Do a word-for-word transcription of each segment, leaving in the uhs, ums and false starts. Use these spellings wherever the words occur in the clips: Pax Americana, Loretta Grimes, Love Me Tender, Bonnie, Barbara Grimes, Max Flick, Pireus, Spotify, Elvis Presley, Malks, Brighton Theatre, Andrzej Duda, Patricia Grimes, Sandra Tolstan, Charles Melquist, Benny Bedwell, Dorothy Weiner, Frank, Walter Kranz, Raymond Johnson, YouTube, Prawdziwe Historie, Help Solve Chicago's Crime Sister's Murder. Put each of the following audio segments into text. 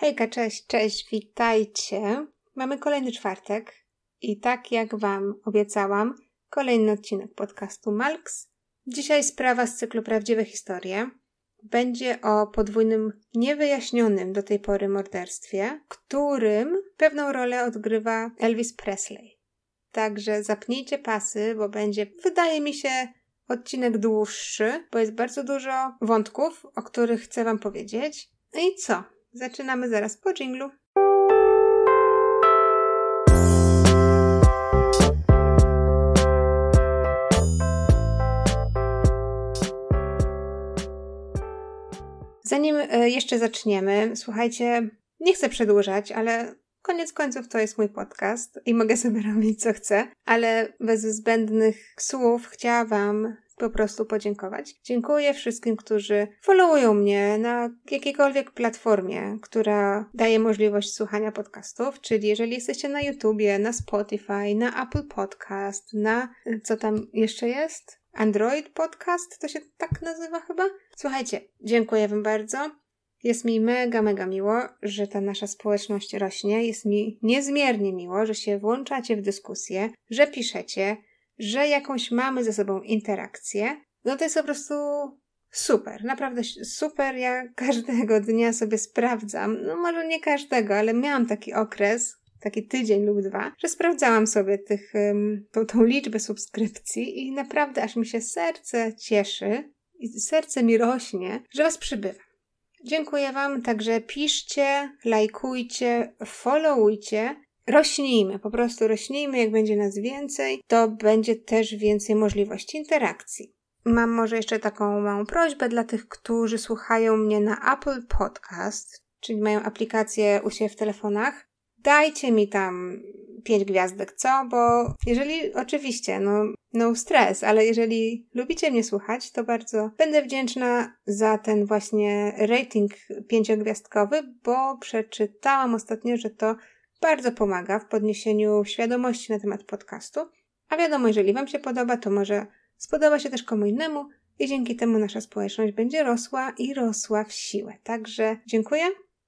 Hejka, cześć, cześć, witajcie. Mamy kolejny czwartek i tak jak Wam obiecałam, kolejny odcinek podcastu Malks. Dzisiaj sprawa z cyklu Prawdziwe Historie. Będzie o podwójnym, niewyjaśnionym do tej pory morderstwie, którym pewną rolę odgrywa Elvis Presley. Także zapnijcie pasy, bo będzie, wydaje mi się, odcinek dłuższy, bo jest bardzo dużo wątków, o których chcę Wam powiedzieć. No i co? Zaczynamy zaraz po dżinglu. Zanim jeszcze zaczniemy, słuchajcie, nie chcę przedłużać, ale koniec końców to jest mój podcast i mogę sobie robić co chcę, ale bez zbędnych słów chciałam Wam po prostu podziękować. Dziękuję wszystkim, którzy followują mnie na jakiejkolwiek platformie, która daje możliwość słuchania podcastów, czyli jeżeli jesteście na YouTubie, na Spotify, na Apple Podcast, na co tam jeszcze jest? Android Podcast? To się tak nazywa chyba? Słuchajcie, dziękuję Wam bardzo. Jest mi mega, mega miło, że ta nasza społeczność rośnie. Jest mi niezmiernie miło, że się włączacie w dyskusję, że piszecie, że jakąś mamy ze sobą interakcję. No to jest po prostu super, naprawdę super. Ja każdego dnia sobie sprawdzam, no może nie każdego, ale miałam taki okres, taki tydzień lub dwa, że sprawdzałam sobie tych, tą, tą liczbę subskrypcji i naprawdę aż mi się serce cieszy i serce mi rośnie, że Was przybywa. Dziękuję Wam, także piszcie, lajkujcie, followujcie, rośnijmy, po prostu rośnijmy, jak będzie nas więcej, to będzie też więcej możliwości interakcji. Mam może jeszcze taką małą prośbę dla tych, którzy słuchają mnie na Apple Podcast, czyli mają aplikację u siebie w telefonach. Dajcie mi tam pięć gwiazdek, co? Bo jeżeli, oczywiście, no, no stres, ale jeżeli lubicie mnie słuchać, to bardzo będę wdzięczna za ten właśnie rating pięciogwiazdkowy, bo przeczytałam ostatnio, że to bardzo pomaga w podniesieniu świadomości na temat podcastu. A wiadomo, jeżeli Wam się podoba, to może spodoba się też komu innemu i dzięki temu nasza społeczność będzie rosła i rosła w siłę. Także dziękuję.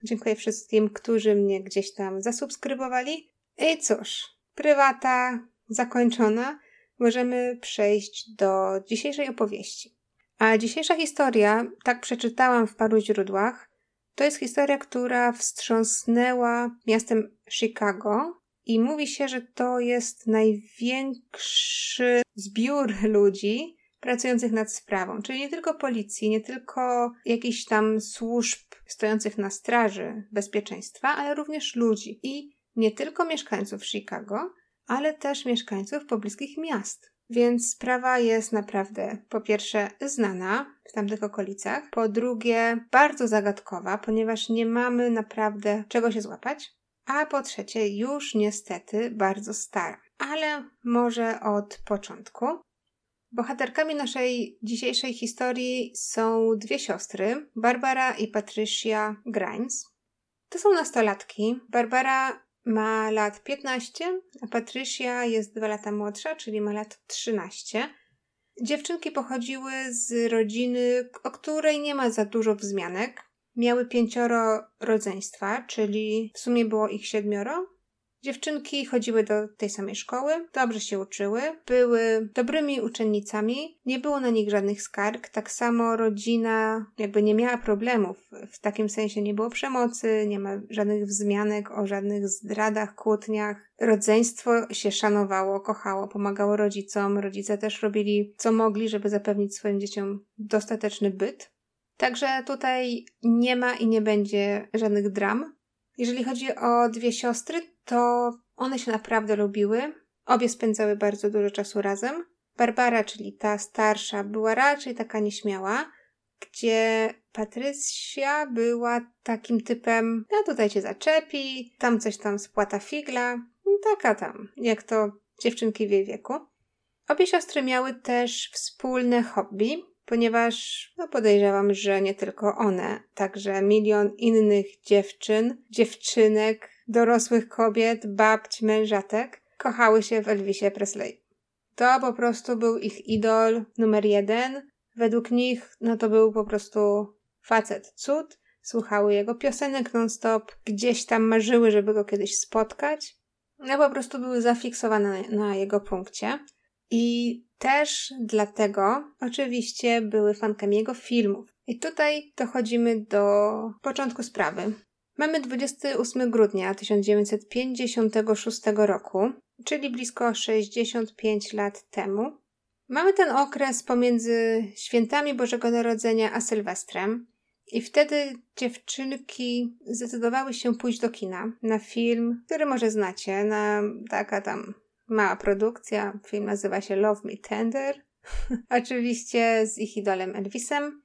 Dziękuję wszystkim, którzy mnie gdzieś tam zasubskrybowali. I cóż, prywata zakończona. Możemy przejść do dzisiejszej opowieści. A dzisiejsza historia, tak przeczytałam w paru źródłach, to jest historia, która wstrząsnęła miastem Chicago i mówi się, że to jest największy zbiór ludzi pracujących nad sprawą. Czyli nie tylko policji, nie tylko jakichś tam służb stojących na straży bezpieczeństwa, ale również ludzi. I nie tylko mieszkańców Chicago, ale też mieszkańców pobliskich miast. Więc sprawa jest naprawdę, po pierwsze, znana w tamtych okolicach, po drugie, bardzo zagadkowa, ponieważ nie mamy naprawdę czego się złapać, a po trzecie, już niestety bardzo stara. Ale może od początku. Bohaterkami naszej dzisiejszej historii są dwie siostry, Barbara i Patricia Grimes. To są nastolatki. Barbara ma lat piętnaście, a Patricia jest dwa lata młodsza, czyli ma lat trzynaście. Dziewczynki pochodziły z rodziny, o której nie ma za dużo wzmianek. Miały pięcioro rodzeństwa, czyli w sumie było ich siedmioro. Dziewczynki chodziły do tej samej szkoły, dobrze się uczyły, były dobrymi uczennicami, nie było na nich żadnych skarg, tak samo rodzina jakby nie miała problemów, w takim sensie nie było przemocy, nie ma żadnych wzmianek o żadnych zdradach, kłótniach. Rodzeństwo się szanowało, kochało, pomagało rodzicom, rodzice też robili co mogli, żeby zapewnić swoim dzieciom dostateczny byt. Także tutaj nie ma i nie będzie żadnych dram. Jeżeli chodzi o dwie siostry, to one się naprawdę lubiły. Obie spędzały bardzo dużo czasu razem. Barbara, czyli ta starsza, była raczej taka nieśmiała, gdzie Patrycja była takim typem, a tutaj cię zaczepi, tam coś tam spłata figla, taka tam, jak to dziewczynki w jej wieku. Obie siostry miały też wspólne hobby, ponieważ no podejrzewam, że nie tylko one, także milion innych dziewczyn, dziewczynek, dorosłych kobiet, babć, mężatek kochały się w Elvisie Presley. To po prostu był ich idol numer jeden. Według nich no to był po prostu facet cud, Słuchały jego piosenek non-stop, gdzieś tam marzyły, żeby go kiedyś spotkać. No po prostu były zafiksowane na jego punkcie. I też dlatego oczywiście były fankami jego filmów. I tutaj dochodzimy do początku sprawy. Mamy dwudziestego ósmego grudnia tysiąc dziewięćset pięćdziesiątego szóstego roku, czyli blisko sześćdziesiąt pięć lat temu. Mamy ten okres pomiędzy świętami Bożego Narodzenia a Sylwestrem. I wtedy dziewczynki zdecydowały się pójść do kina na film, który może znacie, na taka tam mała produkcja. Film nazywa się Love Me Tender. Oczywiście z ich idolem Elvisem.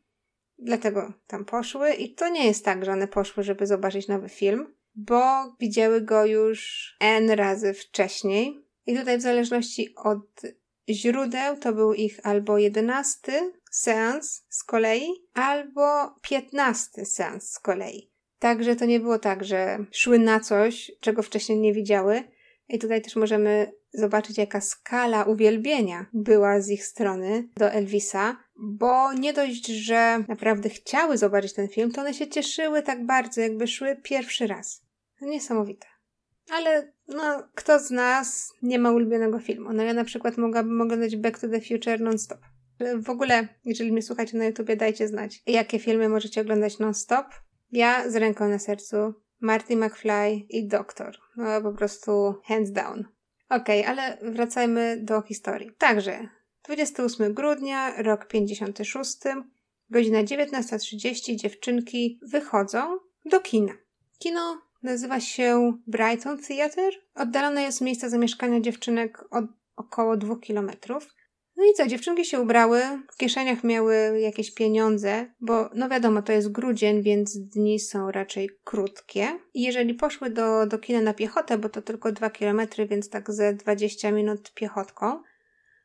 Dlatego tam poszły i to nie jest tak, że one poszły, żeby zobaczyć nowy film, bo widziały go już N razy wcześniej. I tutaj w zależności od źródeł to był ich albo jedenasty seans z kolei, albo piętnasty seans z kolei. Także to nie było tak, że szły na coś, czego wcześniej nie widziały. I tutaj też możemy zobaczyć, jaka skala uwielbienia była z ich strony do Elvisa, bo nie dość, że naprawdę chciały zobaczyć ten film, to one się cieszyły tak bardzo, jakby szły pierwszy raz. Niesamowite. Ale no, kto z nas nie ma ulubionego filmu? No ja na przykład mogłabym oglądać Back to the Future non-stop. W ogóle, jeżeli mnie słuchacie na YouTubie, dajcie znać, jakie filmy możecie oglądać non-stop. Ja z ręką na sercu, Marty McFly i Doktor. No po prostu hands down. Okej, okay, ale wracajmy do historii. Także dwudziestego ósmego grudnia, rok pięćdziesiąty szósty, godzina dziewiętnasta trzydzieści dziewczynki wychodzą do kina. Kino nazywa się Brighton Theatre. Oddalone jest miejsce zamieszkania dziewczynek od około dwóch kilometrów. No i co, dziewczynki się ubrały, w kieszeniach miały jakieś pieniądze, bo no wiadomo, to jest grudzień, więc dni są raczej krótkie. I jeżeli poszły do, do kina na piechotę, bo to tylko dwa kilometry, więc tak ze dwadzieścia minut piechotką,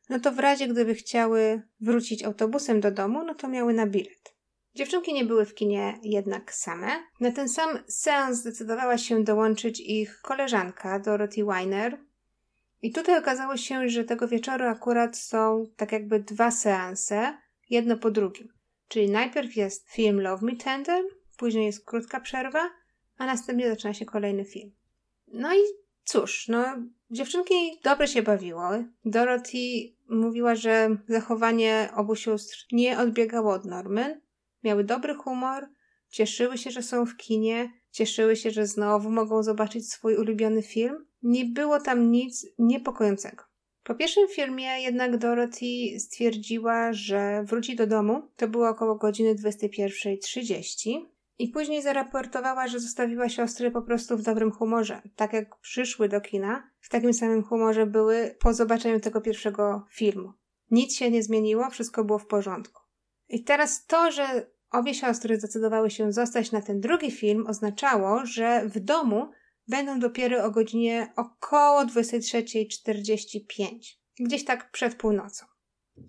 no to w razie gdyby chciały wrócić autobusem do domu, no to miały na bilet. Dziewczynki nie były w kinie jednak same. Na ten sam seans zdecydowała się dołączyć ich koleżanka Dorothy Weiner. I tutaj okazało się, że tego wieczoru akurat są tak jakby dwa seanse, jedno po drugim. Czyli najpierw jest film Love Me Tender, później jest krótka przerwa, a następnie zaczyna się kolejny film. No i cóż, no dziewczynki dobrze się bawiły. Dorothy mówiła, że zachowanie obu sióstr nie odbiegało od normy. Miały dobry humor, cieszyły się, że są w kinie, cieszyły się, że znowu mogą zobaczyć swój ulubiony film. Nie było tam nic niepokojącego. Po pierwszym filmie jednak Dorothy stwierdziła, że wróci do domu. To było około godziny dwudziestej pierwszej trzydzieści. I później zaraportowała, że zostawiła siostry po prostu w dobrym humorze. Tak jak przyszły do kina, w takim samym humorze były po zobaczeniu tego pierwszego filmu. Nic się nie zmieniło, wszystko było w porządku. I teraz to, że obie siostry zdecydowały się zostać na ten drugi film, oznaczało, że w domu będą dopiero o godzinie około dwudziestej trzeciej czterdzieści pięć, gdzieś tak przed północą.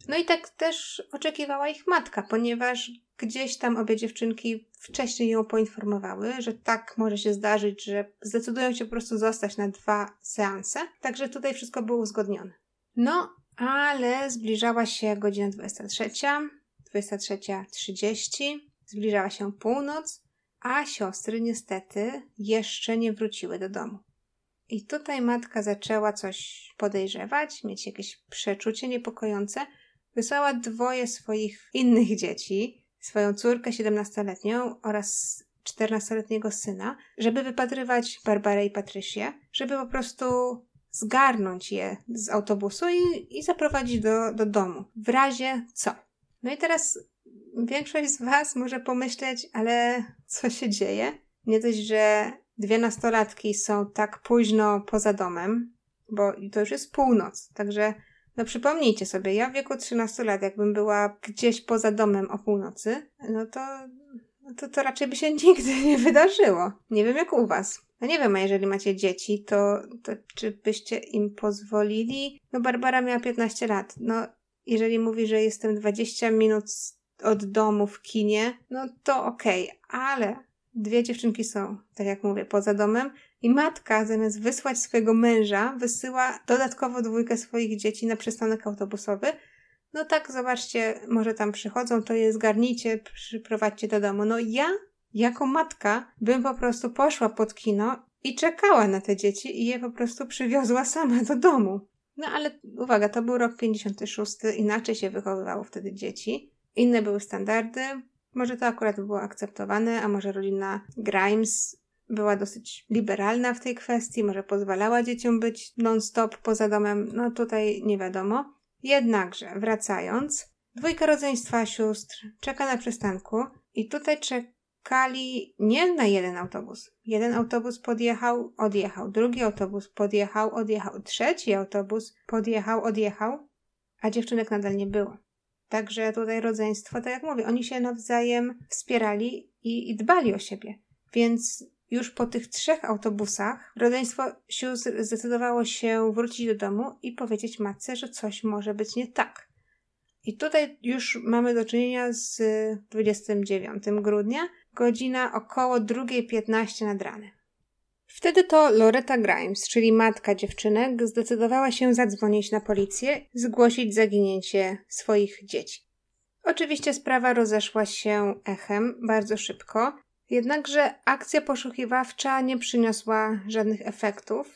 No i tak też oczekiwała ich matka, ponieważ gdzieś tam obie dziewczynki wcześniej ją poinformowały, że tak może się zdarzyć, że zdecydują się po prostu zostać na dwa seanse, także tutaj wszystko było uzgodnione. No, ale zbliżała się godzina dwudziesta trzecia, dwudziesta trzecia trzydzieści, zbliżała się północ, a siostry niestety jeszcze nie wróciły do domu. I tutaj matka zaczęła coś podejrzewać, mieć jakieś przeczucie niepokojące. Wysłała dwoje swoich innych dzieci, swoją córkę siedemnastoletnią oraz czternastoletniego syna, żeby wypatrywać Barbarę i Patrycję, żeby po prostu zgarnąć je z autobusu i, i zaprowadzić do, do domu. W razie co? No i teraz większość z was może pomyśleć, ale co się dzieje? Nie dość, że dwie nastolatki są tak późno poza domem, bo to już jest północ, także no przypomnijcie sobie, ja w wieku trzynastu lat, jakbym była gdzieś poza domem o północy, no to, to, to raczej by się nigdy nie wydarzyło. Nie wiem jak u was. No nie wiem, a jeżeli macie dzieci, to, to czy byście im pozwolili? No Barbara miała piętnaście lat, no jeżeli mówi, że jestem dwadzieścia minut od domu w kinie, no to okej, okay, ale dwie dziewczynki są, tak jak mówię, poza domem i matka zamiast wysłać swojego męża, wysyła dodatkowo dwójkę swoich dzieci na przystanek autobusowy. No tak, zobaczcie, może tam przychodzą, to je zgarnijcie, przyprowadźcie do domu. No ja Jako matka bym po prostu poszła pod kino i czekała na te dzieci i je po prostu przywiozła sama do domu. No ale uwaga, to był rok pięćdziesiąty szósty, inaczej się wychowywało wtedy dzieci. Inne były standardy, może to akurat było akceptowane, a może rodzina Grimes była dosyć liberalna w tej kwestii, może pozwalała dzieciom być non-stop poza domem, no tutaj nie wiadomo. Jednakże, wracając, dwójka rodzeństwa sióstr czeka na przystanku i tutaj czekali nie na jeden autobus. Jeden autobus podjechał, odjechał, drugi autobus podjechał, odjechał, trzeci autobus podjechał, odjechał, a dziewczynek nadal nie było. Także tutaj rodzeństwo, tak jak mówię, oni się nawzajem wspierali i, i dbali o siebie. Więc już po tych trzech autobusach rodzeństwo sióstr zdecydowało się wrócić do domu i powiedzieć matce, że coś może być nie tak. I tutaj już mamy do czynienia z dwudziestego dziewiątego grudnia, godzina około druga piętnaście nad ranem. Wtedy to Loretta Grimes, czyli matka dziewczynek, zdecydowała się zadzwonić na policję, zgłosić zaginięcie swoich dzieci. Oczywiście sprawa rozeszła się echem bardzo szybko, jednakże akcja poszukiwawcza nie przyniosła żadnych efektów.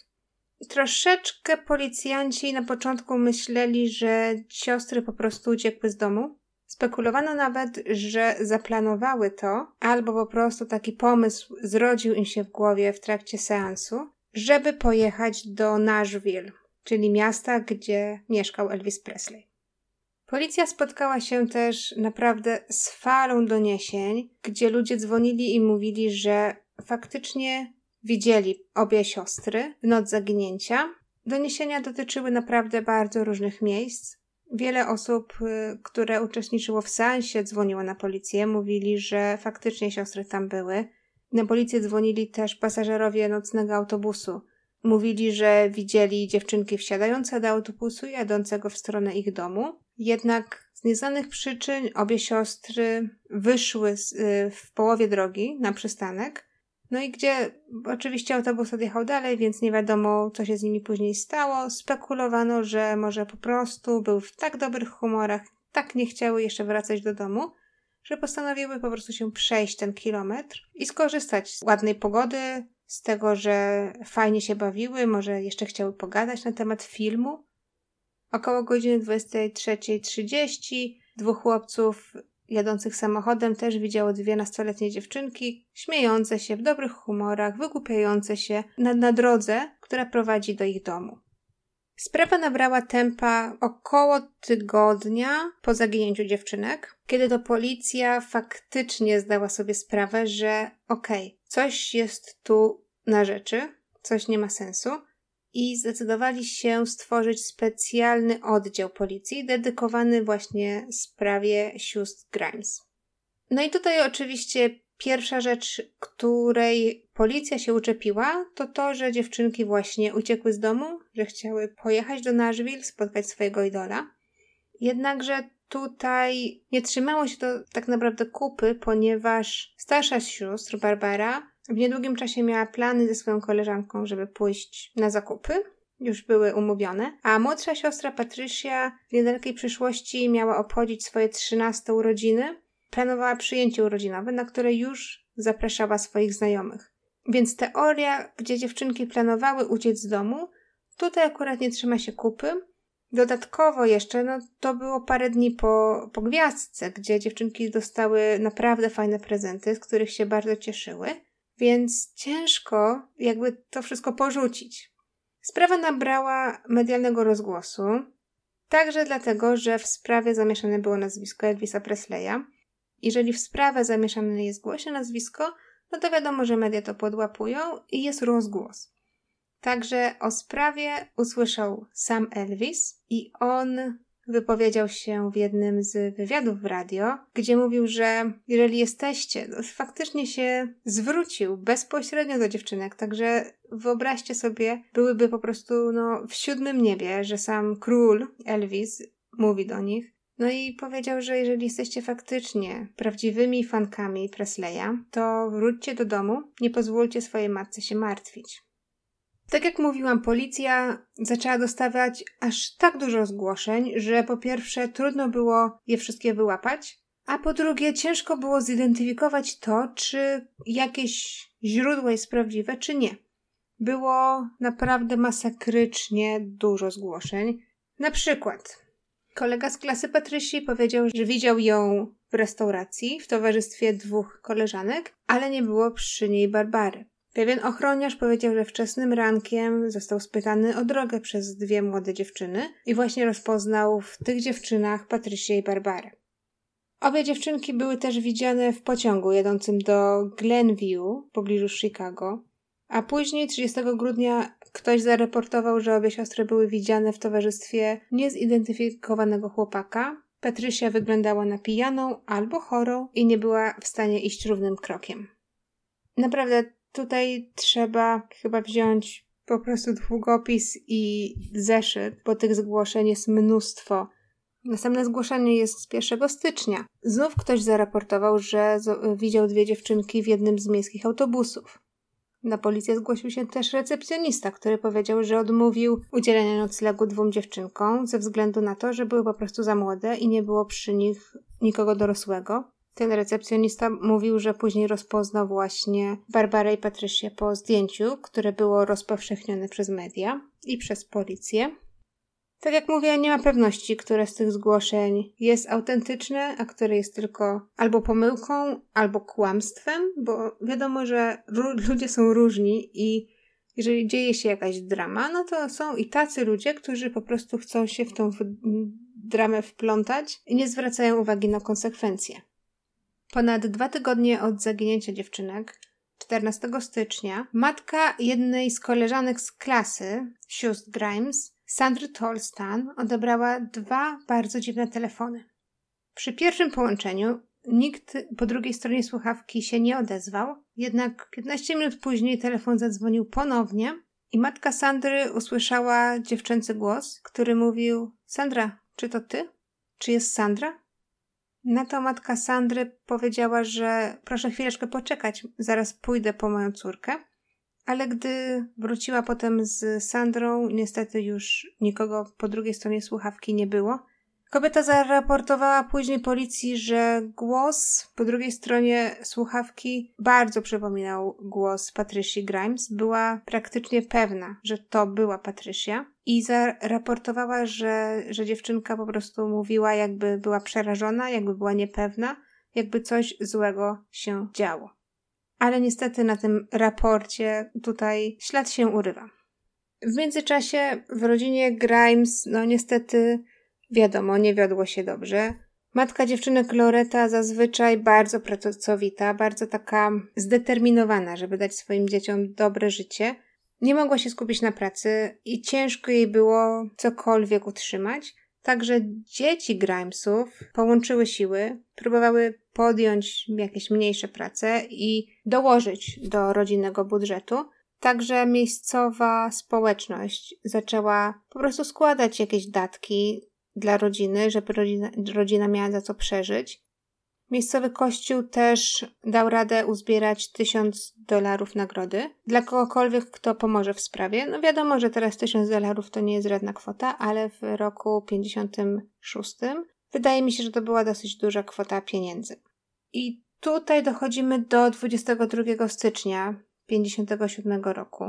Troszeczkę policjanci na początku myśleli, że siostry po prostu uciekły z domu. Spekulowano nawet, że zaplanowały to, albo po prostu taki pomysł zrodził im się w głowie w trakcie seansu, żeby pojechać do Nashville, czyli miasta, gdzie mieszkał Elvis Presley. Policja spotkała się też naprawdę z falą doniesień, gdzie ludzie dzwonili i mówili, że faktycznie widzieli obie siostry w noc zaginięcia. Doniesienia dotyczyły naprawdę bardzo różnych miejsc. Wiele osób, które uczestniczyło w seansie, dzwoniło na policję, mówili, że faktycznie siostry tam były. Na policję dzwonili też pasażerowie nocnego autobusu. Mówili, że widzieli dziewczynki wsiadające do autobusu i jadącego w stronę ich domu. Jednak z nieznanych przyczyn obie siostry wyszły z, y, w połowie drogi na przystanek. No i gdzie oczywiście autobus odjechał dalej, więc nie wiadomo, co się z nimi później stało. Spekulowano, że może po prostu był w tak dobrych humorach, tak nie chciały jeszcze wracać do domu, że postanowiły po prostu się przejść ten kilometr i skorzystać z ładnej pogody, z tego, że fajnie się bawiły, może jeszcze chciały pogadać na temat filmu. Około godziny dwudziestej trzeciej trzydzieści dwóch chłopców jadących samochodem też widziało dwie nastoletnie dziewczynki, śmiejące się, w dobrych humorach, wygłupiające się na, na drodze, która prowadzi do ich domu. Sprawa nabrała tempa około tygodnia po zaginięciu dziewczynek, kiedy to policja faktycznie zdała sobie sprawę, że okej, okay, coś jest tu na rzeczy, coś nie ma sensu i zdecydowali się stworzyć specjalny oddział policji dedykowany właśnie sprawie sióstr Grimes. No i tutaj oczywiście pierwsza rzecz, której policja się uczepiła, to to, że dziewczynki właśnie uciekły z domu, że chciały pojechać do Nashville, spotkać swojego idola. Jednakże tutaj nie trzymało się to tak naprawdę kupy, ponieważ starsza z sióstr, Barbara, w niedługim czasie miała plany ze swoją koleżanką, żeby pójść na zakupy. Już były umówione. A młodsza siostra Patricia w niedalekiej przyszłości miała obchodzić swoje trzynaste urodziny. Planowała przyjęcie urodzinowe, na które już zapraszała swoich znajomych. Więc teoria, gdzie dziewczynki planowały uciec z domu, tutaj akurat nie trzyma się kupy. Dodatkowo jeszcze, no to było parę dni po, po gwiazdce, gdzie dziewczynki dostały naprawdę fajne prezenty, z których się bardzo cieszyły. Więc ciężko jakby to wszystko porzucić. Sprawa nabrała medialnego rozgłosu, także dlatego, że w sprawie zamieszane było nazwisko Elvisa Presleya. Jeżeli w sprawę zamieszane jest głośne nazwisko, no to wiadomo, że media to podłapują i jest rozgłos. Także o sprawie usłyszał sam Elvis i on wypowiedział się w jednym z wywiadów w radio, gdzie mówił, że jeżeli jesteście, to faktycznie się zwrócił bezpośrednio do dziewczynek, także wyobraźcie sobie, byłyby po prostu no, w siódmym niebie, że sam król Elvis mówi do nich. No i powiedział, że jeżeli jesteście faktycznie prawdziwymi fankami Presleya, to wróćcie do domu, nie pozwólcie swojej matce się martwić. Tak jak mówiłam, policja zaczęła dostawać aż tak dużo zgłoszeń, że po pierwsze trudno było je wszystkie wyłapać, A po drugie, ciężko było zidentyfikować to, czy jakieś źródło jest prawdziwe, czy nie. Było naprawdę masakrycznie dużo zgłoszeń. Na przykład kolega z klasy Patrysi powiedział, że widział ją w restauracji w towarzystwie dwóch koleżanek, ale nie było przy niej Barbary. Pewien ochroniarz powiedział, że wczesnym rankiem został spytany o drogę przez dwie młode dziewczyny i właśnie rozpoznał w tych dziewczynach Patrysię i Barbarę. Obie dziewczynki były też widziane w pociągu jadącym do Glenview w pobliżu Chicago, a później trzydziestego grudnia ktoś zareportował, że obie siostry były widziane w towarzystwie niezidentyfikowanego chłopaka. Patrycja wyglądała na pijaną albo chorą i nie była w stanie iść równym krokiem. Naprawdę tutaj trzeba chyba wziąć po prostu długopis i zeszyt, bo tych zgłoszeń jest mnóstwo. Następne zgłoszenie jest z pierwszego stycznia. Znów ktoś zaraportował, że widział dwie dziewczynki w jednym z miejskich autobusów. Na policję zgłosił się też recepcjonista, który powiedział, że odmówił udzielenia noclegu dwóm dziewczynkom ze względu na to, że były po prostu za młode i nie było przy nich nikogo dorosłego. Ten recepcjonista mówił, że później rozpoznał właśnie Barbarę i Patrycję po zdjęciu, które było rozpowszechnione przez media i przez policję. Tak jak mówię, nie ma pewności, które z tych zgłoszeń jest autentyczne, a które jest tylko albo pomyłką, albo kłamstwem, bo wiadomo, że r- ludzie są różni i jeżeli dzieje się jakaś drama, no to są i tacy ludzie, którzy po prostu chcą się w tą w- dramę wplątać i nie zwracają uwagi na konsekwencje. Ponad dwa tygodnie od zaginięcia dziewczynek, czternastego stycznia, matka jednej z koleżanek z klasy, sióstr Grimes, Sandry Tolstan, odebrała dwa bardzo dziwne telefony. Przy pierwszym połączeniu nikt po drugiej stronie słuchawki się nie odezwał, jednak piętnaście minut później telefon zadzwonił ponownie i matka Sandry usłyszała dziewczęcy głos, który mówił: Sandra, czy to ty? Czy jest Sandra? Na to matka Sandry powiedziała, że proszę chwileczkę poczekać, zaraz pójdę po moją córkę. Ale gdy wróciła potem z Sandrą, niestety już nikogo po drugiej stronie słuchawki nie było. Kobieta zaraportowała później policji, że głos po drugiej stronie słuchawki bardzo przypominał głos Patricia Grimes. Była praktycznie pewna, że to była Patricia i zaraportowała, że, że dziewczynka po prostu mówiła, jakby była przerażona, jakby była niepewna, jakby coś złego się działo. Ale niestety na tym raporcie tutaj ślad się urywa. W międzyczasie w rodzinie Grimes, no niestety, wiadomo, nie wiodło się dobrze. Matka dziewczynek Loretta zazwyczaj bardzo pracowita, bardzo taka zdeterminowana, żeby dać swoim dzieciom dobre życie. Nie mogła się skupić na pracy i ciężko jej było cokolwiek utrzymać. Także dzieci Grimesów połączyły siły, próbowały podjąć jakieś mniejsze prace i dołożyć do rodzinnego budżetu. Także miejscowa społeczność zaczęła po prostu składać jakieś datki dla rodziny, żeby rodzina, rodzina miała za co przeżyć. Miejscowy kościół też dał radę uzbierać tysiąc dolarów nagrody dla kogokolwiek, kto pomoże w sprawie. No wiadomo, że teraz tysiąc dolarów to nie jest żadna kwota, ale w roku pięćdziesiątym szóstym wydaje mi się, że to była dosyć duża kwota pieniędzy. I tutaj dochodzimy do dwudziestego drugiego stycznia pięćdziesiątego siódmego roku,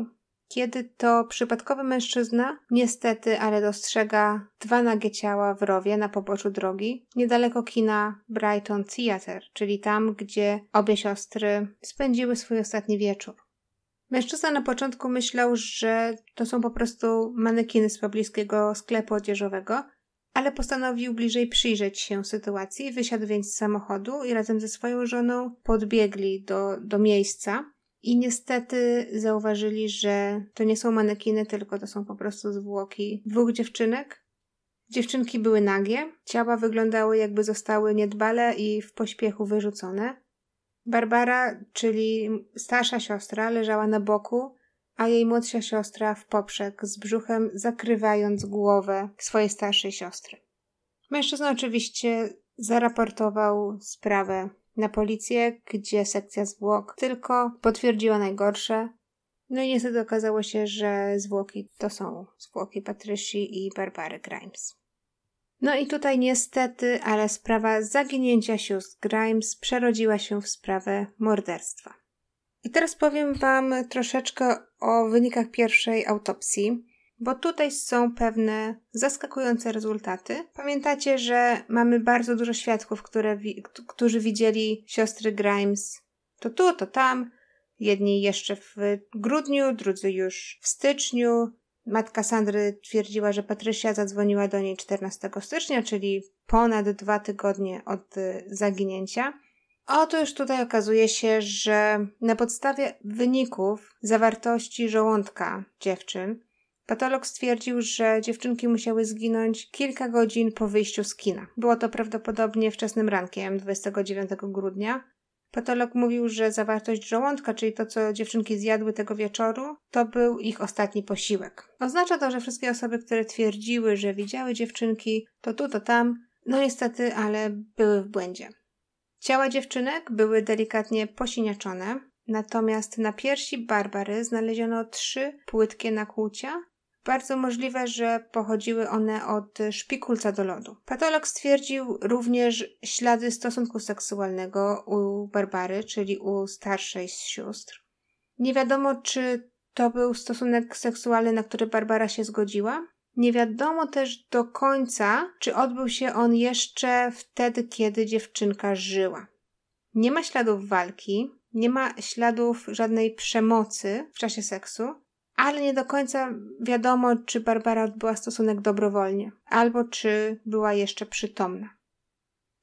kiedy to przypadkowy mężczyzna niestety, ale dostrzega dwa nagie ciała w rowie na poboczu drogi, niedaleko kina Brighton Theatre, czyli tam, gdzie obie siostry spędziły swój ostatni wieczór. Mężczyzna na początku myślał, że to są po prostu manekiny z pobliskiego sklepu odzieżowego, ale postanowił bliżej przyjrzeć się sytuacji, wysiadł więc z samochodu i razem ze swoją żoną podbiegli do, do miejsca. I niestety zauważyli, że to nie są manekiny, tylko to są po prostu zwłoki dwóch dziewczynek. Dziewczynki były nagie, ciała wyglądały, jakby zostały niedbale i w pośpiechu wyrzucone. Barbara, czyli starsza siostra, leżała na boku, a jej młodsza siostra w poprzek z brzuchem, zakrywając głowę swojej starszej siostry. Mężczyzna oczywiście zaraportował sprawę na policję, gdzie sekcja zwłok tylko potwierdziła najgorsze. No i niestety okazało się, że zwłoki to są zwłoki Patrycji i Barbary Grimes. No i tutaj niestety, ale sprawa zaginięcia sióstr Grimes przerodziła się w sprawę morderstwa. I teraz powiem wam troszeczkę o wynikach pierwszej autopsji, bo tutaj są pewne zaskakujące rezultaty. Pamiętacie, że mamy bardzo dużo świadków, które wi- którzy widzieli siostry Grimes to tu, to tam. Jedni jeszcze w grudniu, drudzy już w styczniu. Matka Sandry twierdziła, że Patricia zadzwoniła do niej czternastego stycznia, czyli ponad dwa tygodnie od zaginięcia. Otóż tutaj okazuje się, że na podstawie wyników zawartości żołądka dziewczyn, patolog stwierdził, że dziewczynki musiały zginąć kilka godzin po wyjściu z kina. Było to prawdopodobnie wczesnym rankiem, dwudziestego dziewiątego grudnia. Patolog mówił, że zawartość żołądka, czyli to, co dziewczynki zjadły tego wieczoru, to był ich ostatni posiłek. Oznacza to, że wszystkie osoby, które twierdziły, że widziały dziewczynki, to tu, to tam, no niestety, ale były w błędzie. Ciała dziewczynek były delikatnie posiniaczone, natomiast na piersi Barbary znaleziono trzy płytkie nakłucia. Bardzo możliwe, że pochodziły one od szpikulca do lodu. Patolog stwierdził również ślady stosunku seksualnego u Barbary, czyli u starszej z sióstr. Nie wiadomo, czy to był stosunek seksualny, na który Barbara się zgodziła. Nie wiadomo też do końca, czy odbył się on jeszcze wtedy, kiedy dziewczynka żyła. Nie ma śladów walki, nie ma śladów żadnej przemocy w czasie seksu, ale nie do końca wiadomo, czy Barbara odbyła stosunek dobrowolnie, albo czy była jeszcze przytomna.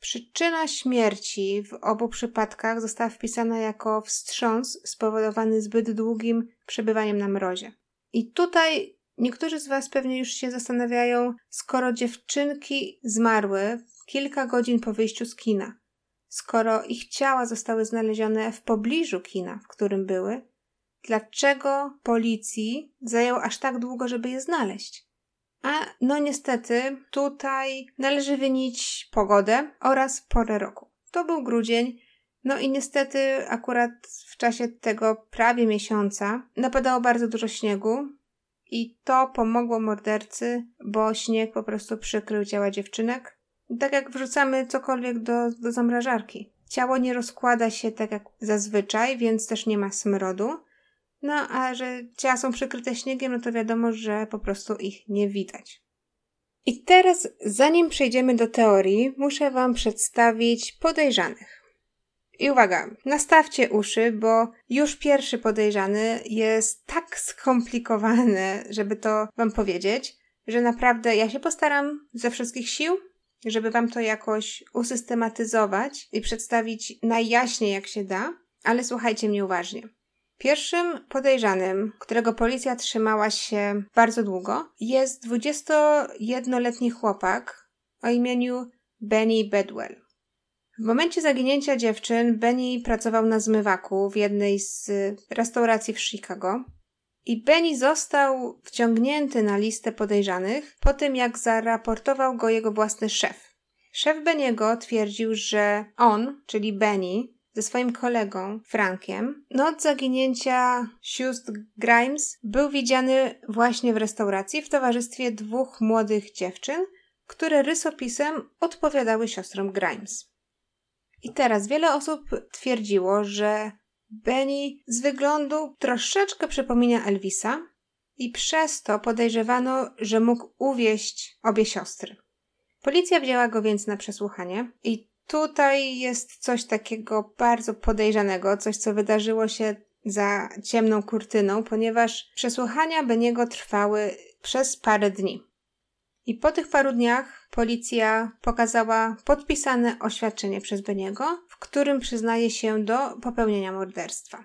Przyczyna śmierci w obu przypadkach została wpisana jako wstrząs spowodowany zbyt długim przebywaniem na mrozie. I tutaj niektórzy z was pewnie już się zastanawiają, skoro dziewczynki zmarły kilka godzin po wyjściu z kina, skoro ich ciała zostały znalezione w pobliżu kina, w którym były, dlaczego policji zajęło aż tak długo, żeby je znaleźć? A no niestety tutaj należy wynić pogodę oraz porę roku. To był grudzień, no i niestety akurat w czasie tego prawie miesiąca napadało bardzo dużo śniegu i to pomogło mordercy, bo śnieg po prostu przykrył ciała dziewczynek. Tak jak wrzucamy cokolwiek do, do zamrażarki. Ciało nie rozkłada się tak jak zazwyczaj, więc też nie ma smrodu. No a że ciała są przykryte śniegiem, no to wiadomo, że po prostu ich nie widać. I teraz, zanim przejdziemy do teorii, muszę wam przedstawić podejrzanych. I uwaga, nastawcie uszy, bo już pierwszy podejrzany jest tak skomplikowany, żeby to wam powiedzieć, że naprawdę ja się postaram ze wszystkich sił, żeby wam to jakoś usystematyzować i przedstawić najjaśniej jak się da, ale słuchajcie mnie uważnie. Pierwszym podejrzanym, którego policja trzymała się bardzo długo, jest dwudziestojednoletni chłopak o imieniu Benny Bedwell. W momencie zaginięcia dziewczyn Benny pracował na zmywaku w jednej z restauracji w Chicago i Benny został wciągnięty na listę podejrzanych po tym, jak zaraportował go jego własny szef. Szef Benny'ego twierdził, że on, czyli Benny, ze swoim kolegą Frankiem, no od zaginięcia sióstr Grimes był widziany właśnie w restauracji w towarzystwie dwóch młodych dziewczyn, które rysopisem odpowiadały siostrom Grimes. I teraz wiele osób twierdziło, że Benny z wyglądu troszeczkę przypomina Elvisa i przez to podejrzewano, że mógł uwieść obie siostry. Policja wzięła go więc na przesłuchanie i tutaj jest coś takiego bardzo podejrzanego, coś co wydarzyło się za ciemną kurtyną, ponieważ przesłuchania Benny'ego trwały przez parę dni. I po tych paru dniach policja pokazała podpisane oświadczenie przez Benny'ego, w którym przyznaje się do popełnienia morderstwa.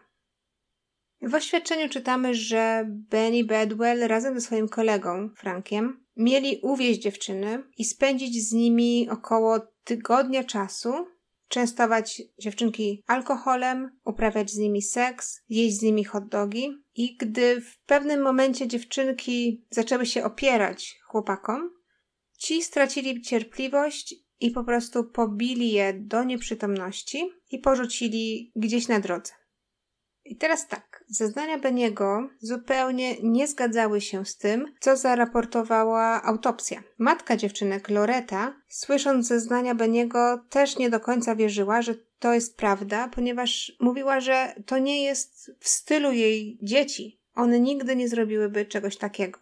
W oświadczeniu czytamy, że Benny Bedwell razem ze swoim kolegą Frankiem mieli uwieźć dziewczyny i spędzić z nimi około tygodnia czasu, częstować dziewczynki alkoholem, uprawiać z nimi seks, jeść z nimi hot dogi. I gdy w pewnym momencie dziewczynki zaczęły się opierać chłopakom, ci stracili cierpliwość i po prostu pobili je do nieprzytomności i porzucili gdzieś na drodze. I teraz tak, zeznania Benniego zupełnie nie zgadzały się z tym, co zaraportowała autopsja. Matka dziewczynek, Loretta, słysząc zeznania Benniego, też nie do końca wierzyła, że to jest prawda, ponieważ mówiła, że to nie jest w stylu jej dzieci. One nigdy nie zrobiłyby czegoś takiego.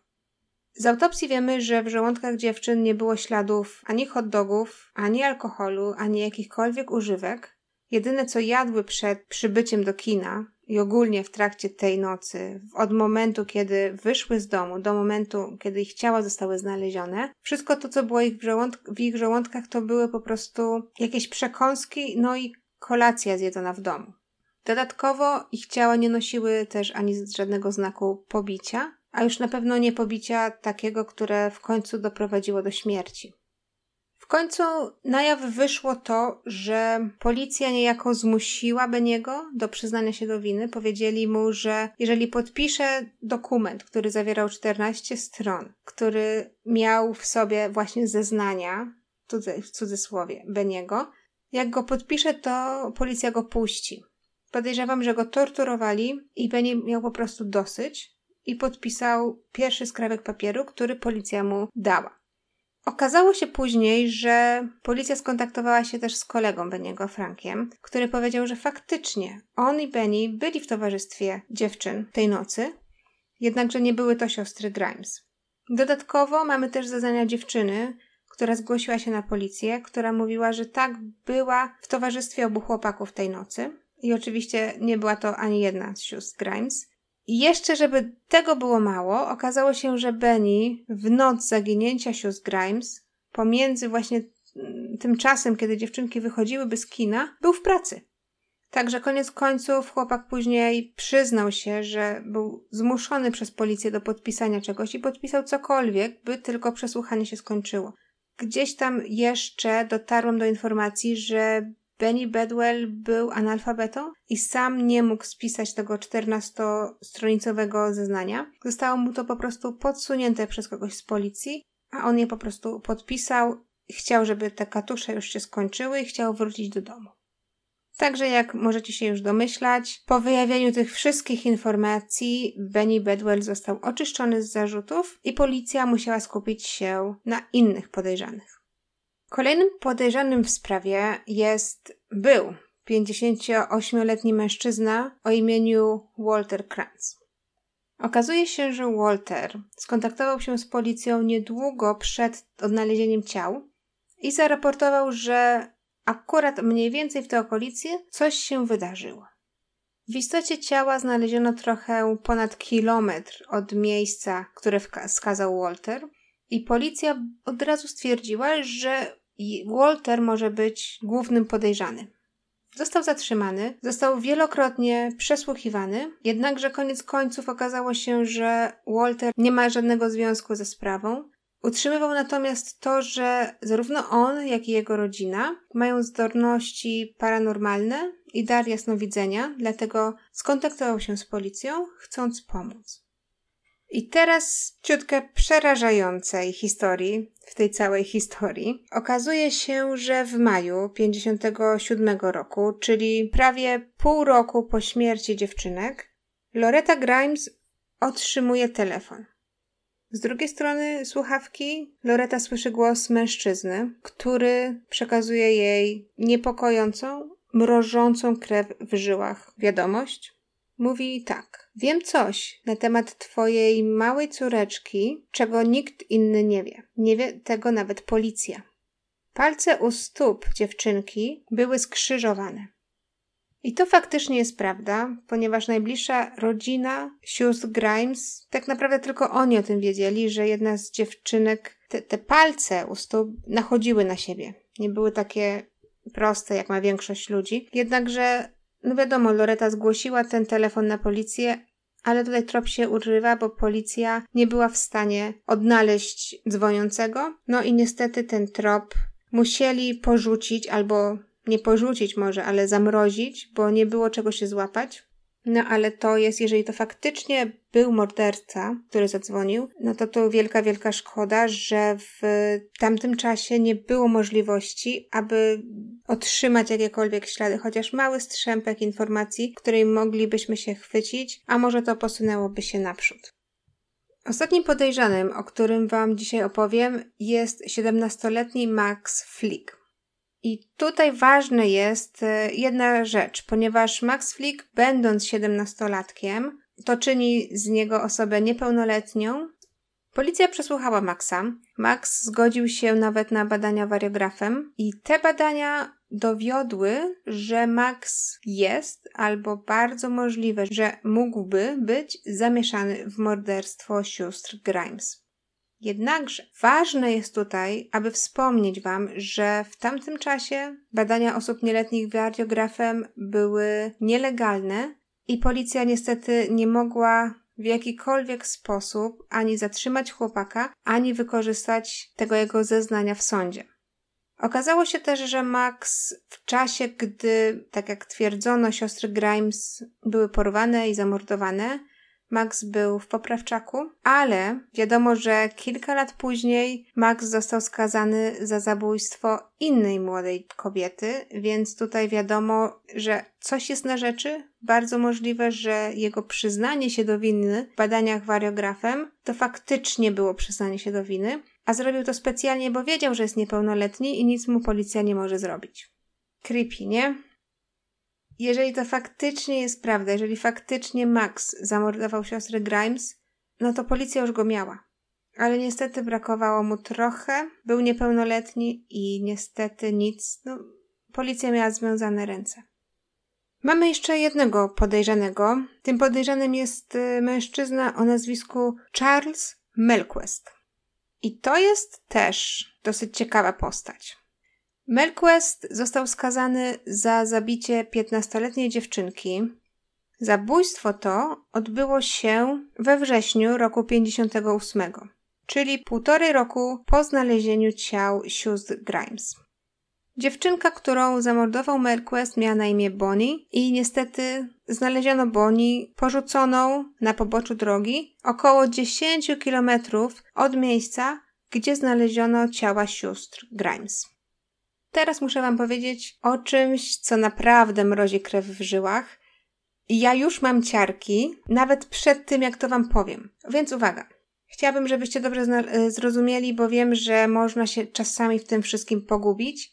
Z autopsji wiemy, że w żołądkach dziewczyn nie było śladów ani hot dogów, ani alkoholu, ani jakichkolwiek używek. Jedyne, co jadły przed przybyciem do kina i ogólnie w trakcie tej nocy, od momentu, kiedy wyszły z domu, do momentu, kiedy ich ciała zostały znalezione, wszystko to, co było ich w, żołądk- w ich żołądkach, to były po prostu jakieś przekąski, no i kolacja zjedzona w domu. Dodatkowo ich ciała nie nosiły też ani żadnego znaku pobicia, a już na pewno nie pobicia takiego, które w końcu doprowadziło do śmierci. W końcu na jaw wyszło to, że policja niejako zmusiła Benniego do przyznania się do winy. Powiedzieli mu, że jeżeli podpisze dokument, który zawierał czternaście stron, który miał w sobie właśnie zeznania, w cudzysłowie, Benniego, jak go podpisze, to policja go puści. Podejrzewam, że go torturowali i Benny miał po prostu dosyć i podpisał pierwszy skrawek papieru, który policja mu dała. Okazało się później, że policja skontaktowała się też z kolegą Benniego, Frankiem, który powiedział, że faktycznie on i Benny byli w towarzystwie dziewczyn tej nocy, jednakże nie były to siostry Grimes. Dodatkowo mamy też zeznania dziewczyny, która zgłosiła się na policję, która mówiła, że tak, była w towarzystwie obu chłopaków tej nocy i oczywiście nie była to ani jedna z sióstr Grimes. I jeszcze, żeby tego było mało, okazało się, że Benny w noc zaginięcia sióstr Grimes, pomiędzy właśnie tym czasem, kiedy dziewczynki wychodziłyby z kina, był w pracy. Także koniec końców chłopak później przyznał się, że był zmuszony przez policję do podpisania czegoś i podpisał cokolwiek, by tylko przesłuchanie się skończyło. Gdzieś tam jeszcze dotarłam do informacji, że Benny Bedwell był analfabetą i sam nie mógł spisać tego czternastotronicowego zeznania. Zostało mu to po prostu podsunięte przez kogoś z policji, a on je po prostu podpisał. Chciał, żeby te katusze już się skończyły i chciał wrócić do domu. Także jak możecie się już domyślać, po wyjawieniu tych wszystkich informacji Benny Bedwell został oczyszczony z zarzutów i policja musiała skupić się na innych podejrzanych. Kolejnym podejrzanym w sprawie jest, był pięćdziesięcioośmioletni mężczyzna o imieniu Walter Kranz. Okazuje się, że Walter skontaktował się z policją niedługo przed odnalezieniem ciał i zaraportował, że akurat mniej więcej w tej okolicy coś się wydarzyło. W istocie ciała znaleziono trochę ponad kilometr od miejsca, które wskazał Walter, i policja od razu stwierdziła, że Walter może być głównym podejrzanym. Został zatrzymany, został wielokrotnie przesłuchiwany, jednakże koniec końców okazało się, że Walter nie ma żadnego związku ze sprawą. Utrzymywał natomiast to, że zarówno on, jak i jego rodzina mają zdolności paranormalne i dar jasnowidzenia, dlatego skontaktował się z policją, chcąc pomóc. I teraz ciutkę przerażającej historii, w tej całej historii. Okazuje się, że w maju pięćdziesiątego siódmego roku, czyli prawie pół roku po śmierci dziewczynek, Loretta Grimes otrzymuje telefon. Z drugiej strony słuchawki Loretta słyszy głos mężczyzny, który przekazuje jej niepokojącą, mrożącą krew w żyłach wiadomość. Mówi tak: wiem coś na temat twojej małej córeczki, czego nikt inny nie wie. Nie wie tego nawet policja. Palce u stóp dziewczynki były skrzyżowane. I to faktycznie jest prawda, ponieważ najbliższa rodzina sióstr Grimes, tak naprawdę tylko oni o tym wiedzieli, że jedna z dziewczynek, te, te palce u stóp nachodziły na siebie. Nie były takie proste, jak ma większość ludzi. Jednakże no wiadomo, Loretta zgłosiła ten telefon na policję, ale tutaj trop się urywa, bo policja nie była w stanie odnaleźć dzwoniącego. No i niestety ten trop musieli porzucić, albo nie porzucić może, ale zamrozić, bo nie było czego się złapać. No ale to jest, jeżeli to faktycznie był morderca, który zadzwonił, no to to wielka, wielka szkoda, że w tamtym czasie nie było możliwości, aby otrzymać jakiekolwiek ślady, chociaż mały strzępek informacji, której moglibyśmy się chwycić, a może to posunęłoby się naprzód. Ostatnim podejrzanym, o którym wam dzisiaj opowiem, jest siedemnastoletni Max Flick. I tutaj ważna jest jedna rzecz, ponieważ Max Flick, będąc siedemnastolatkiem, to czyni z niego osobę niepełnoletnią. Policja przesłuchała Maxa. Max zgodził się nawet na badania wariografem i te badania dowiodły, że Max jest albo bardzo możliwe, że mógłby być zamieszany w morderstwo sióstr Grimes. Jednakże ważne jest tutaj, aby wspomnieć wam, że w tamtym czasie badania osób nieletnich wariografem były nielegalne i policja niestety nie mogła w jakikolwiek sposób ani zatrzymać chłopaka, ani wykorzystać tego jego zeznania w sądzie. Okazało się też, że Max w czasie, gdy, tak jak twierdzono, siostry Grimes były porwane i zamordowane, Max był w poprawczaku, ale wiadomo, że kilka lat później Max został skazany za zabójstwo innej młodej kobiety, więc tutaj wiadomo, że coś jest na rzeczy. Bardzo możliwe, że jego przyznanie się do winy w badaniach wariografem to faktycznie było przyznanie się do winy, a zrobił to specjalnie, bo wiedział, że jest niepełnoletni i nic mu policja nie może zrobić. Creepy, nie? Jeżeli to faktycznie jest prawda, jeżeli faktycznie Max zamordował siostrę Grimes, no to policja już go miała. Ale niestety brakowało mu trochę, był niepełnoletni i niestety nic, no, policja miała związane ręce. Mamy jeszcze jednego podejrzanego. Tym podejrzanym jest mężczyzna o nazwisku Charles Melquist. I to jest też dosyć ciekawa postać. Melquist został skazany za zabicie piętnastoletniej dziewczynki. Zabójstwo to odbyło się we wrześniu roku pięćdziesiątego ósmego, czyli półtorej roku po znalezieniu ciał sióstr Grimes. Dziewczynka, którą zamordował Melquist, miała na imię Bonnie i niestety znaleziono Bonnie porzuconą na poboczu drogi około dziesięć kilometrów od miejsca, gdzie znaleziono ciała sióstr Grimes. Teraz muszę wam powiedzieć o czymś, co naprawdę mrozi krew w żyłach. Ja już mam ciarki, nawet przed tym, jak to wam powiem. Więc uwaga. Chciałabym, żebyście dobrze zna- zrozumieli, bo wiem, że można się czasami w tym wszystkim pogubić.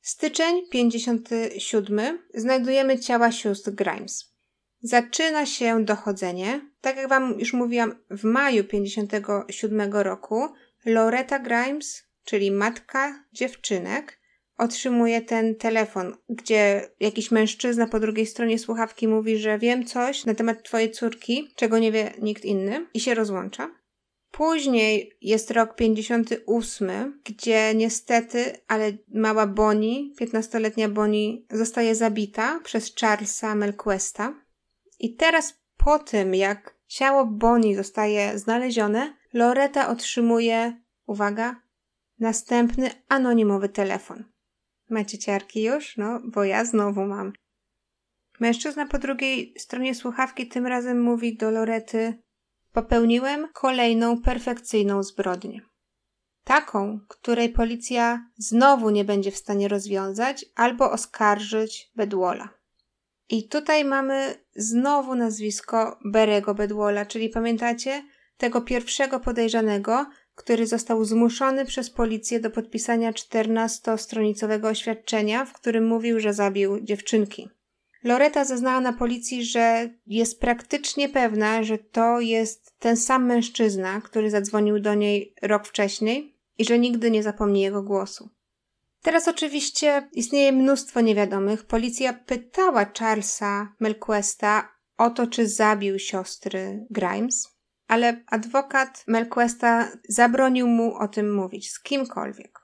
Styczeń pięćdziesiąty siódmy. Znajdujemy ciała sióstr Grimes. Zaczyna się dochodzenie. Tak jak wam już mówiłam, w maju pięćdziesiątego siódmego roku Loretta Grimes, czyli matka dziewczynek, otrzymuje ten telefon, gdzie jakiś mężczyzna po drugiej stronie słuchawki mówi, że wiem coś na temat twojej córki, czego nie wie nikt inny, i się rozłącza. Później jest rok pięćdziesiąty ósmy, gdzie niestety, ale mała Bonnie, piętnastoletnia Bonnie, zostaje zabita przez Charlesa Melquista. I teraz po tym, jak ciało Bonnie zostaje znalezione, Loretta otrzymuje, uwaga, następny anonimowy telefon. Macie ciarki już? No, bo ja znowu mam. Mężczyzna po drugiej stronie słuchawki tym razem mówi do Loretty: popełniłem kolejną perfekcyjną zbrodnię. Taką, której policja znowu nie będzie w stanie rozwiązać albo oskarżyć Bedwella. I tutaj mamy znowu nazwisko Barry'ego Bedwella, czyli pamiętacie tego pierwszego podejrzanego, który został zmuszony przez policję do podpisania czternastotronicowego oświadczenia, w którym mówił, że zabił dziewczynki. Loretta zeznała na policji, że jest praktycznie pewna, że to jest ten sam mężczyzna, który zadzwonił do niej rok wcześniej i że nigdy nie zapomni jego głosu. Teraz oczywiście istnieje mnóstwo niewiadomych. Policja pytała Charlesa Melquista o to, czy zabił siostry Grimes, ale adwokat Melquista zabronił mu o tym mówić z kimkolwiek.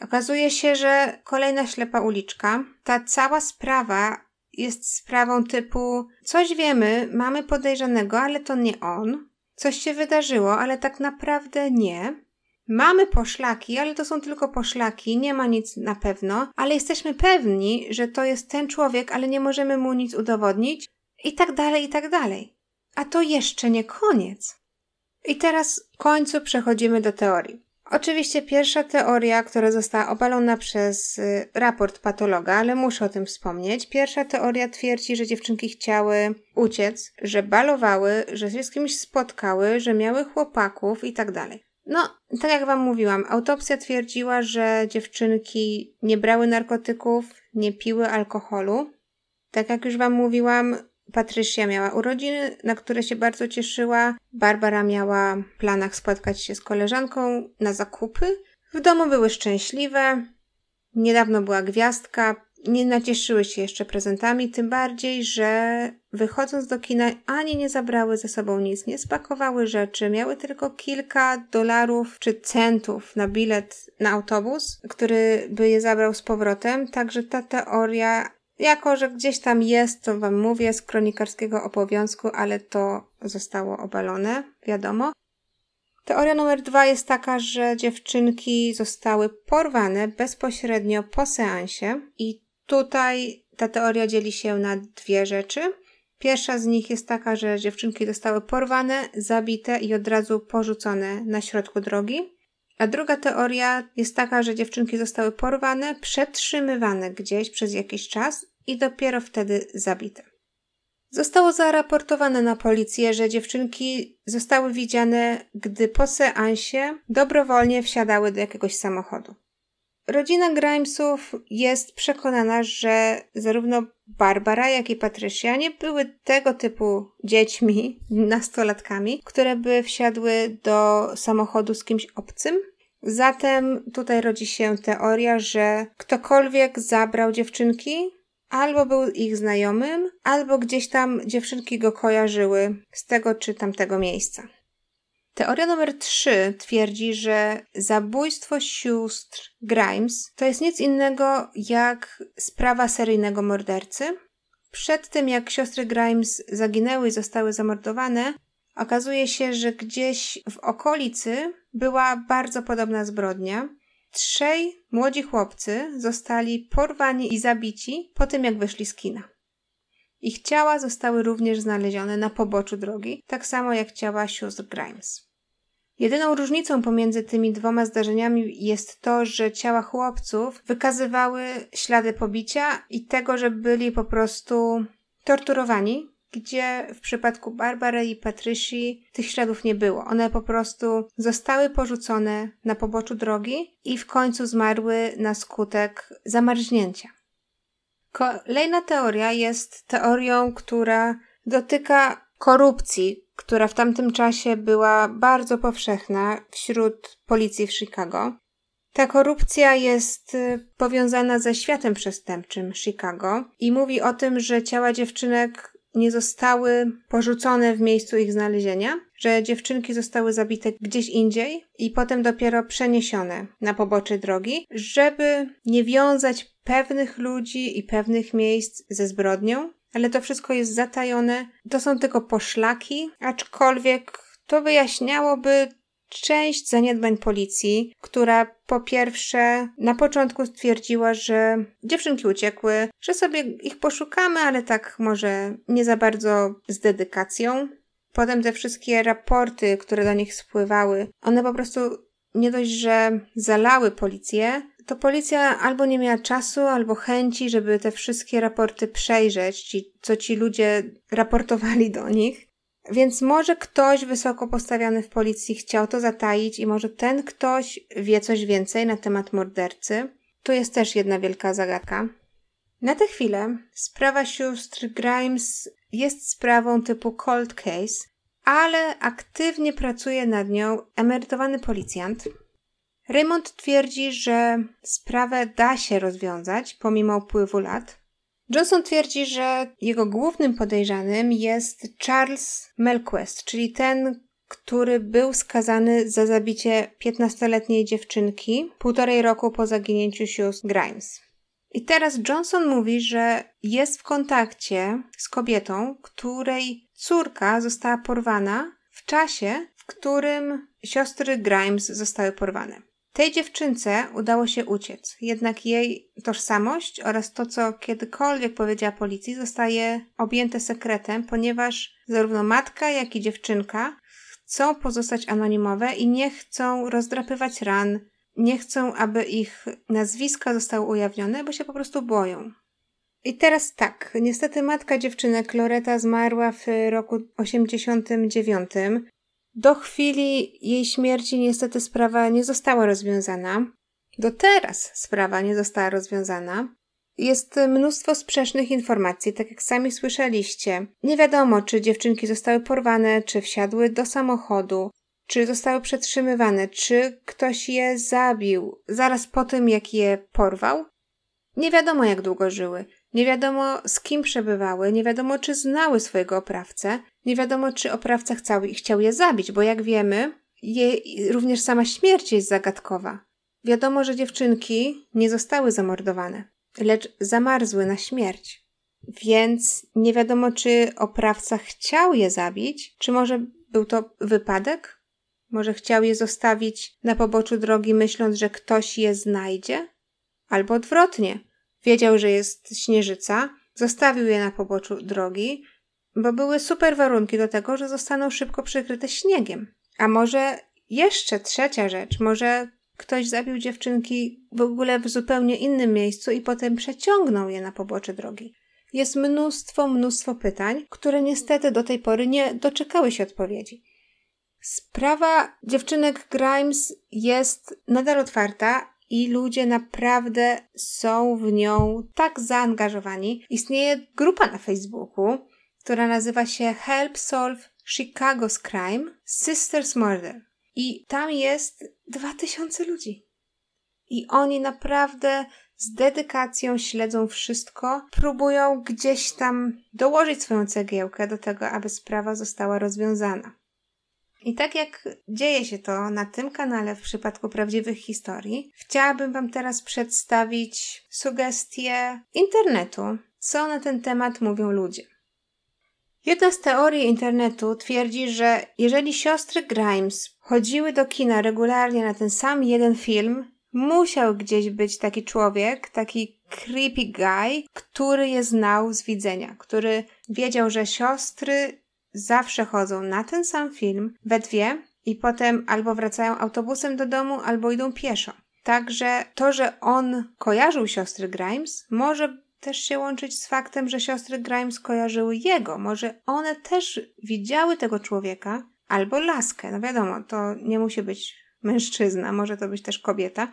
Okazuje się, że kolejna ślepa uliczka. Ta cała sprawa jest sprawą typu: coś wiemy, mamy podejrzanego, ale to nie on. Coś się wydarzyło, ale tak naprawdę nie. Mamy poszlaki, ale to są tylko poszlaki, nie ma nic na pewno, ale jesteśmy pewni, że to jest ten człowiek, ale nie możemy mu nic udowodnić. I tak dalej, i tak dalej. A to jeszcze nie koniec. I teraz w końcu przechodzimy do teorii. Oczywiście pierwsza teoria, która została obalona przez y, raport patologa, ale muszę o tym wspomnieć. Pierwsza teoria twierdzi, że dziewczynki chciały uciec, że balowały, że się z kimś spotkały, że miały chłopaków i tak dalej. No, tak jak wam mówiłam, autopsja twierdziła, że dziewczynki nie brały narkotyków, nie piły alkoholu. Tak jak już wam mówiłam, Patricia miała urodziny, na które się bardzo cieszyła. Barbara miała w planach spotkać się z koleżanką na zakupy. W domu były szczęśliwe. Niedawno była gwiazdka. Nie nacieszyły się jeszcze prezentami, tym bardziej, że wychodząc do kina ani nie zabrały ze sobą nic, nie spakowały rzeczy. Miały tylko kilka dolarów czy centów na bilet na autobus, który by je zabrał z powrotem. Także ta teoria... Jako, że gdzieś tam jest, co wam mówię, z kronikarskiego obowiązku, ale to zostało obalone, wiadomo. Teoria numer dwa jest taka, że dziewczynki zostały porwane bezpośrednio po seansie i tutaj ta teoria dzieli się na dwie rzeczy. Pierwsza z nich jest taka, że dziewczynki zostały porwane, zabite i od razu porzucone na środku drogi. A druga teoria jest taka, że dziewczynki zostały porwane, przetrzymywane gdzieś przez jakiś czas i dopiero wtedy zabite. Zostało zaraportowane na policję, że dziewczynki zostały widziane, gdy po seansie dobrowolnie wsiadały do jakiegoś samochodu. Rodzina Grimesów jest przekonana, że zarówno Barbara, jak i Patricia nie były tego typu dziećmi, nastolatkami, które by wsiadły do samochodu z kimś obcym. Zatem tutaj rodzi się teoria, że ktokolwiek zabrał dziewczynki, albo był ich znajomym, albo gdzieś tam dziewczynki go kojarzyły z tego czy tamtego miejsca. Teoria numer trzy twierdzi, że zabójstwo sióstr Grimes to jest nic innego jak sprawa seryjnego mordercy. Przed tym jak siostry Grimes zaginęły i zostały zamordowane, okazuje się, że gdzieś w okolicy była bardzo podobna zbrodnia. Trzej młodzi chłopcy zostali porwani i zabici po tym jak wyszli z kina. Ich ciała zostały również znalezione na poboczu drogi, tak samo jak ciała sióstr Grimes. Jedyną różnicą pomiędzy tymi dwoma zdarzeniami jest to, że ciała chłopców wykazywały ślady pobicia i tego, że byli po prostu torturowani, gdzie w przypadku Barbary i Patrycji tych śladów nie było. One po prostu zostały porzucone na poboczu drogi i w końcu zmarły na skutek zamarznięcia. Kolejna teoria jest teorią, która dotyka korupcji, która w tamtym czasie była bardzo powszechna wśród policji w Chicago. Ta korupcja jest powiązana ze światem przestępczym Chicago i mówi o tym, że ciała dziewczynek nie zostały porzucone w miejscu ich znalezienia, że dziewczynki zostały zabite gdzieś indziej i potem dopiero przeniesione na pobocze drogi, żeby nie wiązać pewnych ludzi i pewnych miejsc ze zbrodnią, ale to wszystko jest zatajone. To są tylko poszlaki, aczkolwiek to wyjaśniałoby część zaniedbań policji, która po pierwsze na początku stwierdziła, że dziewczynki uciekły, że sobie ich poszukamy, ale tak może nie za bardzo z dedykacją. Potem te wszystkie raporty, które do nich spływały, one po prostu nie dość, że zalały policję, to policja albo nie miała czasu, albo chęci, żeby te wszystkie raporty przejrzeć, ci, co ci ludzie raportowali do nich. Więc może ktoś wysoko postawiony w policji chciał to zataić i może ten ktoś wie coś więcej na temat mordercy. Tu jest też jedna wielka zagadka. Na tę chwilę sprawa sióstr Grimes jest sprawą typu cold case, ale aktywnie pracuje nad nią emerytowany policjant. Raymond twierdzi, że sprawę da się rozwiązać pomimo upływu lat. Johnson twierdzi, że jego głównym podejrzanym jest Charles Melquist, czyli ten, który był skazany za zabicie piętnastoletniej dziewczynki półtorej roku po zaginięciu sióstr Grimes. I teraz Johnson mówi, że jest w kontakcie z kobietą, której córka została porwana w czasie, w którym siostry Grimes zostały porwane. Tej dziewczynce udało się uciec, jednak jej tożsamość oraz to, co kiedykolwiek powiedziała policji, zostaje objęte sekretem, ponieważ zarówno matka, jak i dziewczynka chcą pozostać anonimowe i nie chcą rozdrapywać ran, nie chcą, aby ich nazwiska zostały ujawnione, bo się po prostu boją. I teraz tak, niestety matka dziewczynek, Loretta, zmarła w roku osiemdziesiątym dziewiątym. Do chwili jej śmierci niestety sprawa nie została rozwiązana. Do teraz sprawa nie została rozwiązana. Jest mnóstwo sprzecznych informacji, tak jak sami słyszeliście. Nie wiadomo, czy dziewczynki zostały porwane, czy wsiadły do samochodu, czy zostały przetrzymywane, czy ktoś je zabił zaraz po tym, jak je porwał. Nie wiadomo, jak długo żyły. Nie wiadomo, z kim przebywały, nie wiadomo, czy znały swojego oprawcę, nie wiadomo, czy oprawca chciał, chciał je zabić, bo jak wiemy, jej, również sama śmierć jest zagadkowa. Wiadomo, że dziewczynki nie zostały zamordowane, lecz zamarzły na śmierć. Więc nie wiadomo, czy oprawca chciał je zabić, czy może był to wypadek? Może chciał je zostawić na poboczu drogi, myśląc, że ktoś je znajdzie? Albo odwrotnie. Wiedział, że jest śnieżyca, zostawił je na poboczu drogi, bo były super warunki do tego, że zostaną szybko przykryte śniegiem. A może jeszcze trzecia rzecz, może ktoś zabił dziewczynki w ogóle w zupełnie innym miejscu i potem przeciągnął je na pobocze drogi. Jest mnóstwo, mnóstwo pytań, które niestety do tej pory nie doczekały się odpowiedzi. Sprawa dziewczynek Grimes jest nadal otwarta, i ludzie naprawdę są w nią tak zaangażowani. Istnieje grupa na Facebooku, która nazywa się Help Solve Chicago's Crime Sister's Murder. I tam jest dwa tysiące ludzi. I oni naprawdę z dedykacją śledzą wszystko, próbują gdzieś tam dołożyć swoją cegiełkę do tego, aby sprawa została rozwiązana. I tak jak dzieje się to na tym kanale w przypadku prawdziwych historii, chciałabym Wam teraz przedstawić sugestie internetu, co na ten temat mówią ludzie. Jedna z teorii internetu twierdzi, że jeżeli siostry Grimes chodziły do kina regularnie na ten sam jeden film, musiał gdzieś być taki człowiek, taki creepy guy, który je znał z widzenia, który wiedział, że siostry zawsze chodzą na ten sam film we dwie i potem albo wracają autobusem do domu, albo idą pieszo. Także to, że on kojarzył siostry Grimes, może też się łączyć z faktem, że siostry Grimes kojarzyły jego. Może one też widziały tego człowieka albo laskę. No wiadomo, to nie musi być mężczyzna, może to być też kobieta.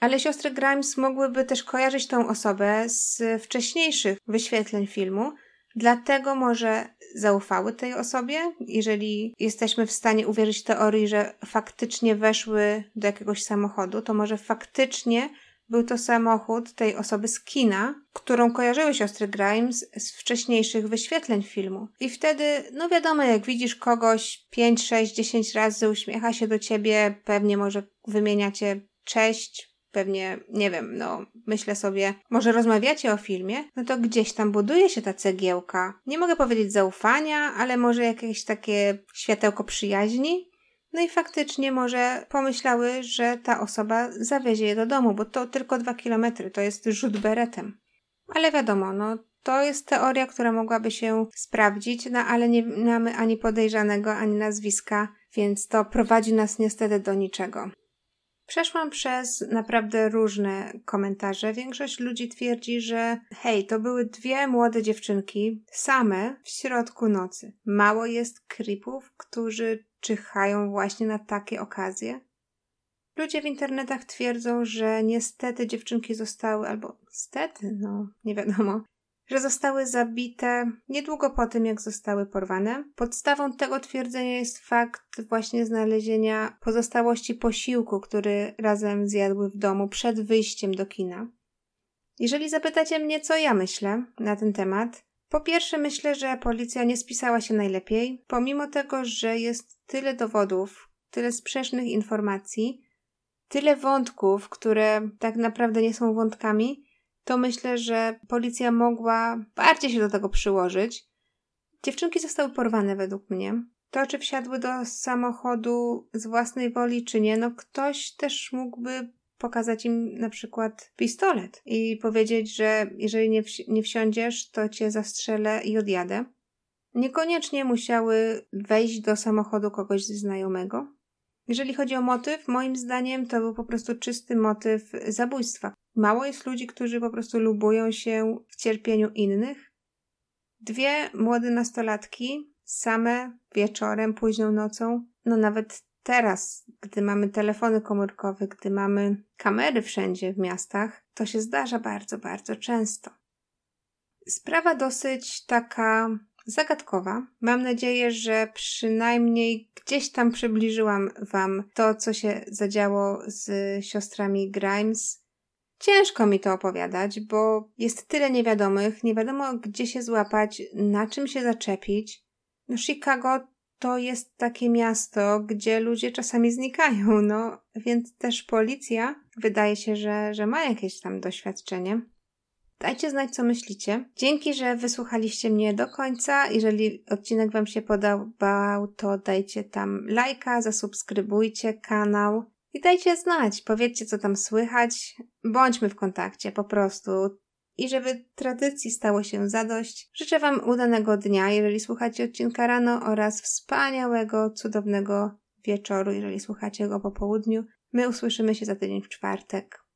Ale siostry Grimes mogłyby też kojarzyć tą osobę z wcześniejszych wyświetleń filmu, dlatego może zaufały tej osobie, jeżeli jesteśmy w stanie uwierzyć teorii, że faktycznie weszły do jakiegoś samochodu, to może faktycznie był to samochód tej osoby z kina, którą kojarzyły siostry Grimes z wcześniejszych wyświetleń filmu. I wtedy, no wiadomo, jak widzisz kogoś pięć, sześć, dziesięć razy, uśmiecha się do ciebie, pewnie może wymieniacie cześć, pewnie, nie wiem, no myślę sobie, może rozmawiacie o filmie, no to gdzieś tam buduje się ta cegiełka. Nie mogę powiedzieć zaufania, ale może jakieś takie światełko przyjaźni. No i faktycznie może pomyślały, że ta osoba zawiezie je do domu, bo to tylko dwa kilometry, to jest rzut beretem. Ale wiadomo, no to jest teoria, która mogłaby się sprawdzić, no ale nie mamy ani podejrzanego, ani nazwiska, więc to prowadzi nas niestety do niczego. Przeszłam przez naprawdę różne komentarze. Większość ludzi twierdzi, że hej, to były dwie młode dziewczynki, same w środku nocy. Mało jest creepów, którzy czyhają właśnie na takie okazje? Ludzie w internetach twierdzą, że niestety dziewczynki zostały, albo stety, no nie wiadomo, że zostały zabite niedługo po tym, jak zostały porwane. Podstawą tego twierdzenia jest fakt właśnie znalezienia pozostałości posiłku, który razem zjadły w domu przed wyjściem do kina. Jeżeli zapytacie mnie, co ja myślę na ten temat, po pierwsze myślę, że policja nie spisała się najlepiej, pomimo tego, że jest tyle dowodów, tyle sprzecznych informacji, tyle wątków, które tak naprawdę nie są wątkami, to myślę, że policja mogła bardziej się do tego przyłożyć. Dziewczynki zostały porwane według mnie. to, czy wsiadły do samochodu z własnej woli, czy nie, no ktoś też mógłby pokazać im na przykład pistolet i powiedzieć, że jeżeli nie, wsi- nie wsiądziesz, to cię zastrzelę i odjadę. Niekoniecznie musiały wejść do samochodu kogoś znajomego. Jeżeli chodzi o motyw, moim zdaniem to był po prostu czysty motyw zabójstwa. Mało jest ludzi, którzy po prostu lubują się w cierpieniu innych. Dwie młode nastolatki, same, wieczorem, późną nocą, no nawet teraz, gdy mamy telefony komórkowe, gdy mamy kamery wszędzie w miastach, to się zdarza bardzo, bardzo często. Sprawa dosyć taka zagadkowa. Mam nadzieję, że przynajmniej gdzieś tam przybliżyłam wam to, co się zadziało z siostrami Grimes. Ciężko mi to opowiadać, bo jest tyle niewiadomych, nie wiadomo gdzie się złapać, na czym się zaczepić. No Chicago to jest takie miasto, gdzie ludzie czasami znikają, no więc też policja wydaje się, że, że ma jakieś tam doświadczenie. Dajcie znać, co myślicie. Dzięki, że wysłuchaliście mnie do końca. Jeżeli odcinek wam się podobał, to dajcie tam lajka, zasubskrybujcie kanał i dajcie znać. Powiedzcie, co tam słychać. Bądźmy w kontakcie po prostu. I żeby tradycji stało się zadość, życzę wam udanego dnia, jeżeli słuchacie odcinka rano, oraz wspaniałego, cudownego wieczoru, jeżeli słuchacie go po południu. My usłyszymy się za tydzień w czwartek.